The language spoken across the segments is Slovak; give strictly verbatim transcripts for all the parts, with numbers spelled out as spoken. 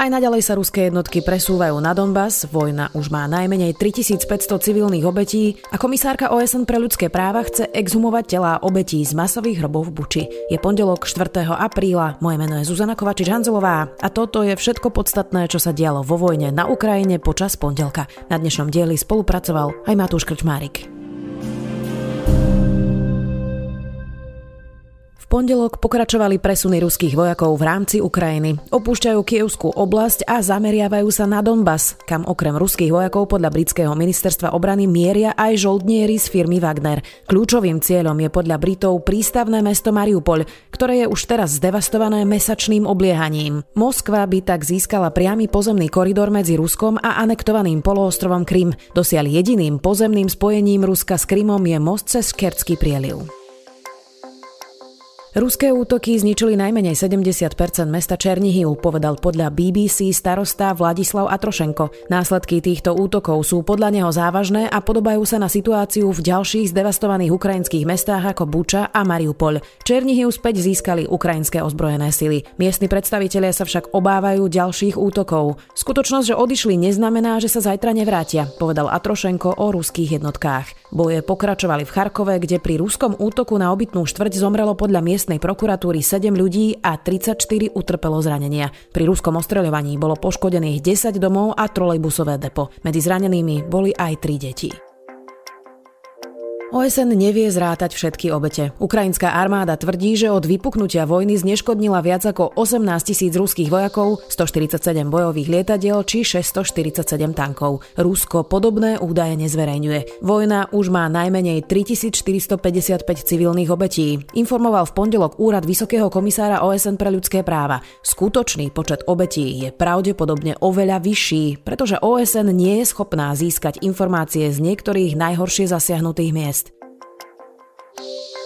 Aj naďalej sa ruské jednotky presúvajú na Donbas, vojna už má najmenej tritisícpäťsto civilných obetí a komisárka ó es en pre ľudské práva chce exhumovať telá obetí z masových hrobov v Buči. Je pondelok štvrtého apríla, moje meno je Zuzana Kovačič-Hanzelová a toto je všetko podstatné, čo sa dialo vo vojne na Ukrajine počas pondelka. Na dnešnom dieli spolupracoval aj Matúš Krčmárik. Pondelok pokračovali presuny ruských vojakov v rámci Ukrajiny. Opúšťajú Kyjevskú oblasť a zameriavajú sa na Donbas, kam okrem ruských vojakov podľa britského ministerstva obrany mieria aj žoldnieri z firmy Wagner. Kľúčovým cieľom je podľa Britov prístavné mesto Mariupol, ktoré je už teraz zdevastované mesačným obliehaním. Moskva by tak získala priamy pozemný koridor medzi Ruskom a anektovaným poloostrovom Krym. Dosiaľ jediným pozemným spojením Ruska s Krymom je most cez Kerčský prieliv. Ruské útoky zničili najmenej sedemdesiat percent mesta Černihiv, povedal podľa bé bé cé starosta Vladislav Atrošenko. Následky týchto útokov sú podľa neho závažné a podobajú sa na situáciu v ďalších zdevastovaných ukrajinských mestách ako Buča a Mariupol. Černihiv späť získali ukrajinské ozbrojené sily. Miestni predstavitelia sa však obávajú ďalších útokov. Skutočnosť, že odišli, neznamená, že sa zajtra nevrátia, povedal Atrošenko o ruských jednotkách. Boje pokračovali v Charkove, kde pri ruskom útoku na obytnú štvrť zomrelo podľa miest miestnej prokuratúry sedem ľudí a tridsaťštyri utrpelo zranenia. Pri ruskom ostreľovaní bolo poškodených desať domov a trolejbusové depo. Medzi zranenými boli aj tri deti. ó es en nevie zrátať všetky obete. Ukrajinská armáda tvrdí, že od vypuknutia vojny zneškodnila viac ako osemnásťtisíc ruských vojakov, stoštyridsaťsedem bojových lietadiel či šesťstoštyridsaťsedem tankov. Rusko podobné údaje nezverejňuje. Vojna už má najmenej tritisícštyristopäťdesiatpäť civilných obetí, informoval v pondelok úrad Vysokého komisára ó es en pre ľudské práva. Skutočný počet obetí je pravdepodobne oveľa vyšší, pretože ó es en nie je schopná získať informácie z niektorých najhoršie zasiahnutých miest.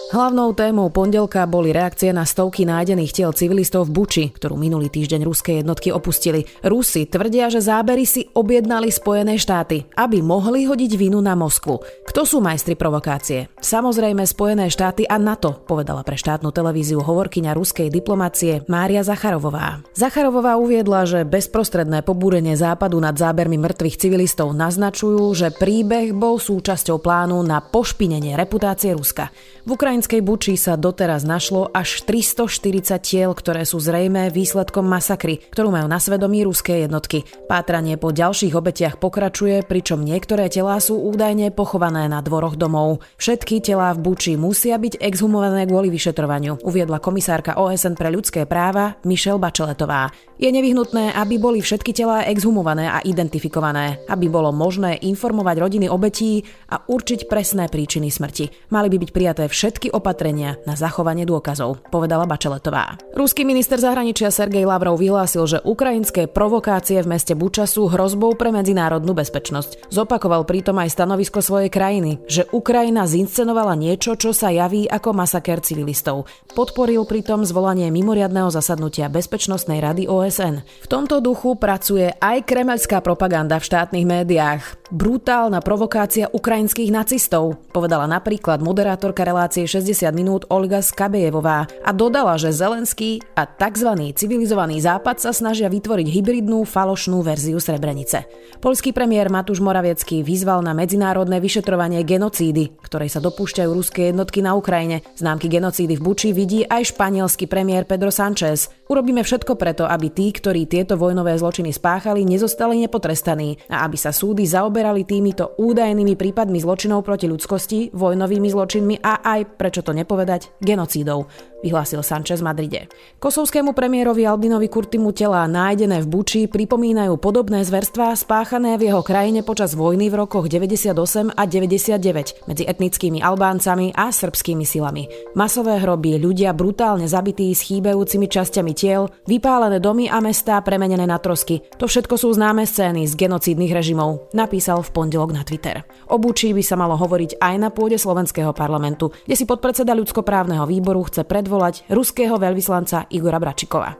Hlavnou témou pondelka boli reakcie na stovky nájdených tiel civilistov v Buči, ktorú minulý týždeň ruské jednotky opustili. Rusi tvrdia, že zábery si objednali Spojené štáty, aby mohli hodiť vinu na Moskvu. Kto sú majstri provokácie? Samozrejme Spojené štáty a NATO, povedala pre štátnu televíziu hovorkyňa ruskej diplomacie Mária Zacharovová. Zacharovová uviedla, že bezprostredné pobúrenie Západu nad zábermi mŕtvych civilistov naznačujú, že príbeh bol súčasťou plánu na pošpinenie reputácie Ruska. V ukrajinskej Buči sa doteraz našlo až tristoštyridsať tiel, ktoré sú zrejme výsledkom masakry, ktorú majú na svedomí ruské jednotky. Pátranie po ďalších obetiach pokračuje, pričom niektoré telá sú údajne pochované na dvoroch domov. Všetky telá v Buči musia byť exhumované kvôli vyšetrovaniu, uviedla komisárka ó es en pre ľudské práva Michelle Bacheletová. Je nevyhnutné, aby boli všetky telá exhumované a identifikované, aby bolo možné informovať rodiny obetí a určiť presné príčiny smrti. Mali by byť prijaté všetky opatrenia na zachovanie dôkazov, povedala Bacheletová. Ruský minister zahraničia Sergej Lavrov vyhlásil, že ukrajinské provokácie v meste Buča sú hrozbou pre medzinárodnú bezpečnosť. Zopakoval pritom aj stanovisko svojej krajiny, že Ukrajina zinscenovala niečo, čo sa javí ako masakér civilistov. Podporil pritom zvolanie mimoriadneho zasadnutia Bezpečnostnej rady ó es en. V tomto duchu pracuje aj kremeľská propaganda v štátnych médiách. Brutálna provokácia ukrajinských nacistov, povedala napríklad moderátorka relácie šesťdesiat minút Olga Skabejevová a dodala, že Zelenský a tzv. Civilizovaný západ sa snažia vytvoriť hybridnú, falošnú verziu Srebrenice. Poľský premiér Mateusz Morawiecki vyzval na medzinárodné vyšetrovanie genocídy, ktorej sa dopúšťajú ruské jednotky na Ukrajine. Známky genocídy v Buči vidí aj španielský premiér Pedro Sánchez. Urobíme všetko preto, aby tí, ktorí tieto vojnové zločiny spáchali, nezostali nepotrestaní a aby sa súdy zaoberali týmito údajnými prípadmi zločinov proti ľudskosti, vojnovými zločinmi a aj, prečo to nepovedať, genocídou, vyhlásil Sanchez v Madride. Kosovskému premiérovi Albínovi Kurtimu telá nájdené v Buči pripomínajú podobné zverstvá spáchané v jeho krajine počas vojny v rokoch deväťdesiatosem a deväťdesiatdeväť medzi etnickými Albáncami a srbskými silami. Masové hroby, ľudia brutálne zabití s chýbajúcimi časťami tiel, vypálené domy a mestá premenené na trosky. To všetko sú známe scény z genocídnych režimov, napísal v pondelok na Twitter. O Buči by sa malo hovoriť aj na pôde slovenského parlamentu, kde si podpredseda ľudskoprávneho výboru chce predvolať ruského veľvyslanca Igora Bračikova.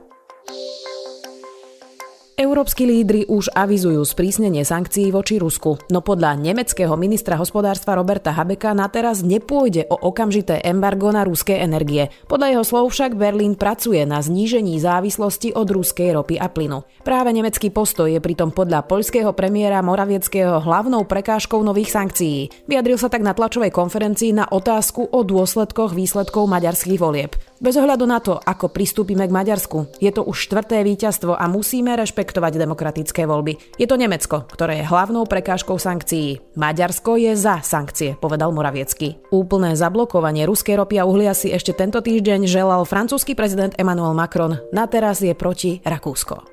Európski lídri už avizujú sprísnenie sankcií voči Rusku, no podľa nemeckého ministra hospodárstva Roberta Habecka na teraz nepôjde o okamžité embargo na ruské energie. Podľa jeho slov však Berlín pracuje na znížení závislosti od ruskej ropy a plynu. Práve nemecký postoj je pritom podľa poľského premiéra Morawieckého hlavnou prekážkou nových sankcií. Vyjadril sa tak na tlačovej konferencii na otázku o dôsledkoch výsledkov maďarských volieb. Bez ohľadu na to, ako pristúpime k Maďarsku, je to už štvrté víťazstvo a musíme rešpektovať demokratické voľby. Je to Nemecko, ktoré je hlavnou prekážkou sankcií. Maďarsko je za sankcie, povedal Morawiecký. Úplné zablokovanie ruskej ropy a uhlia si ešte tento týždeň želal francúzsky prezident Emmanuel Macron. Na teraz je proti Rakúsko.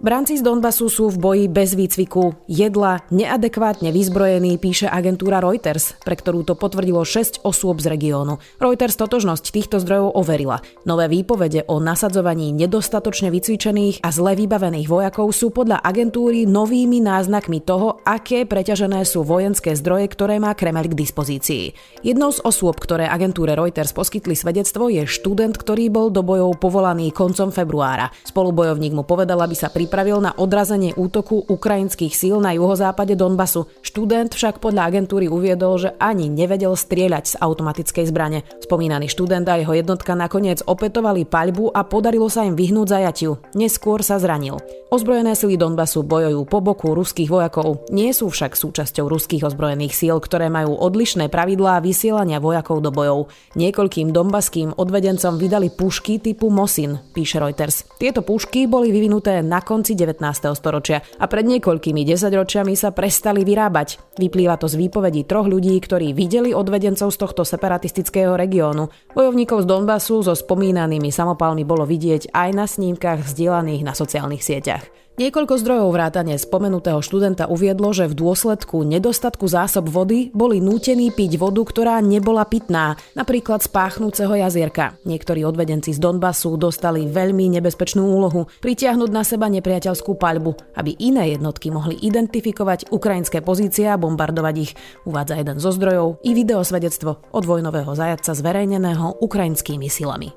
Branci z Donbasu sú v boji bez výcviku, jedla, neadekvátne vyzbrojení, píše agentúra Reuters, pre ktorú to potvrdilo šesť osôb z regiónu. Reuters totožnosť týchto zdrojov overila. Nové výpovede o nasadzovaní nedostatočne vycvičených a zle vybavených vojakov sú podľa agentúry novými náznakmi toho, aké preťažené sú vojenské zdroje, ktoré má Kremeľ k dispozícii. Jednou z osôb, ktoré agentúre Reuters poskytli svedectvo, je študent, ktorý bol do bojov povolaný koncom februára. Spolubojovník mu povedal, aby sa pri pravil na odrazenie útoku ukrajinských síl na juhozápade Donbasu. Študent však podľa agentúry uviedol, že ani nevedel strieľať z automatickej zbrane. Spomínaný študent a jeho jednotka nakoniec opätovali paľbu a podarilo sa im vyhnúť zajatiu. Neskôr sa zranil. Ozbrojené sily Donbasu bojujú po boku ruských vojakov. Nie sú však súčasťou ruských ozbrojených síl, ktoré majú odlišné pravidlá vysielania vojakov do bojov. Niekoľkým donbaským odvedencom vydali pušky typu Mosin, píše Reuters. Tieto pušky boli vyvinuté na konci devätnásteho storočia a pred niekoľkými desaťročiami sa prestali vyrábať. Vyplýva to z výpovedí troch ľudí, ktorí videli odvedencov z tohto separatistického regiónu. Bojovníkov z Donbasu so spomínanými samopálmi bolo vidieť aj na snímkach zdieľaných na sociálnych sieťach. Niekoľko zdrojov vrátane spomenutého študenta uviedlo, že v dôsledku nedostatku zásob vody boli nútení piť vodu, ktorá nebola pitná, napríklad z páchnúceho jazierka. Niektorí odvedenci z Donbasu dostali veľmi nebezpečnú úlohu pritiahnuť na seba nepriateľskú paľbu, aby iné jednotky mohli identifikovať ukrajinské pozície a bombardovať ich, uvádza jeden zo zdrojov i videosvedectvo od vojnového zajatca zverejneného ukrajinskými silami.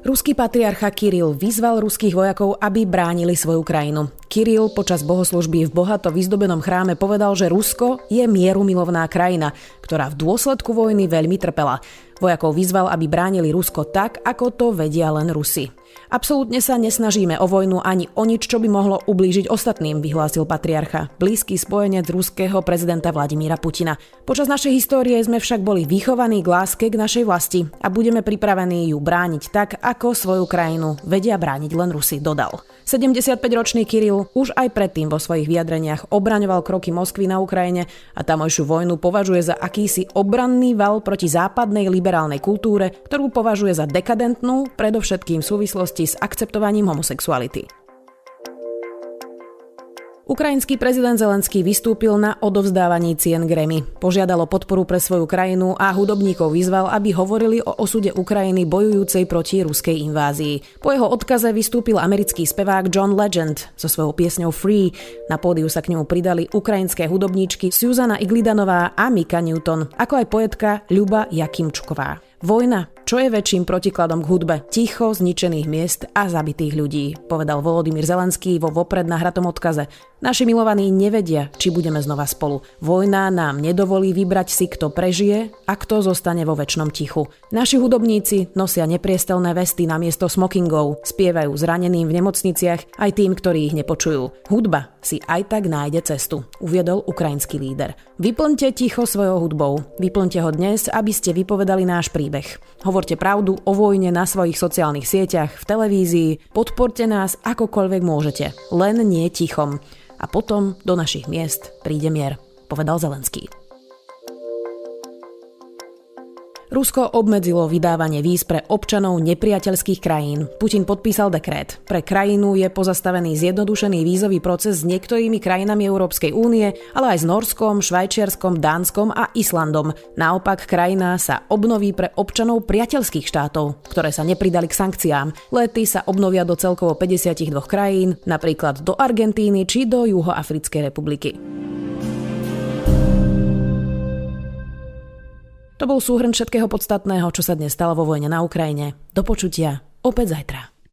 Ruský patriarcha Kiril vyzval ruských vojakov, aby bránili svoju krajinu. Kiril počas bohoslužby v bohato vyzdobenom chráme povedal, že Rusko je mierumilovná krajina, ktorá v dôsledku vojny veľmi trpela. Vojakov vyzval, aby bránili Rusko tak, ako to vedia len Rusi. Absolútne sa nesnažíme o vojnu ani o nič, čo by mohlo ublížiť ostatným, vyhlásil patriarcha, blízky spojenec ruského prezidenta Vladimíra Putina. Počas našej histórie sme však boli vychovaní k láske k našej vlasti a budeme pripravení ju brániť tak, ako svoju krajinu vedia brániť len Rusi, dodal. sedemdesiatpäťročný Kiril už aj predtým vo svojich vyjadreniach obraňoval kroky Moskvy na Ukrajine a tamojšiu vojnu považuje za akýsi obranný val proti západnej liberálnej kultúre, ktorú považuje za dekadentnú, predovšetkým v súvislosti s akceptovaním homosexuality. Ukrajinský prezident Zelenský vystúpil na odovzdávaní cien Grammy. Požiadal o podporu pre svoju krajinu a hudobníkov vyzval, aby hovorili o osude Ukrajiny bojujúcej proti ruskej invázii. Po jeho odkaze vystúpil americký spevák John Legend so svojou piesňou Free. Na pódiu sa k nemu pridali ukrajinské hudobníčky Susana Iglidanová a Mika Newton, ako aj poetka Ľuba Jakimčuková. Vojna, čo je väčším protikladom k hudbe, ticho zničených miest a zabitých ľudí, povedal Volodymyr Zelenský vo vopred nahratom odkaze. Naši milovaní nevedia, či budeme znova spolu. Vojna nám nedovolí vybrať si, kto prežije a kto zostane vo večnom tichu. Naši hudobníci nosia nepriestelné vesty namiesto smokingov, spievajú zraneným v nemocniciach aj tým, ktorí ich nepočujú. Hudba si aj tak nájde cestu, uviedol ukrajinský líder. Vyplňte ticho svojou hudbou. Vyplňte ho dnes, aby ste vypovedali náš príbeh. Hovorte pravdu o vojne na svojich sociálnych sieťach, v televízii, podporte nás akokoľvek môžete, len nie tichom. A potom do našich miest príde mier, povedal Zelenský. Rusko obmedzilo vydávanie víz pre občanov nepriateľských krajín. Putin podpísal dekrét. Pre krajinu je pozastavený zjednodušený vízový proces s niektorými krajinami Európskej únie, ale aj s Norskom, Švajčiarskom, Dánskom a Islandom. Naopak krajina sa obnoví pre občanov priateľských štátov, ktoré sa nepridali k sankciám. Lety sa obnovia do celkovo päťdesiatdva krajín, napríklad do Argentíny či do Juhoafrickej republiky. To bol súhrn všetkého podstatného, čo sa dnes stalo vo vojne na Ukrajine. Do počutia. opäť zajtra.